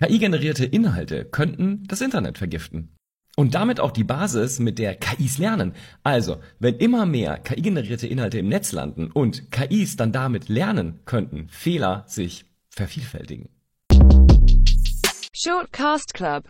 KI-generierte Inhalte könnten das Internet vergiften. Und damit auch die Basis, mit der KIs lernen. Also, wenn immer mehr KI-generierte Inhalte im Netz landen und KIs dann damit lernen, könnten Fehler sich vervielfältigen. Shortcast Club.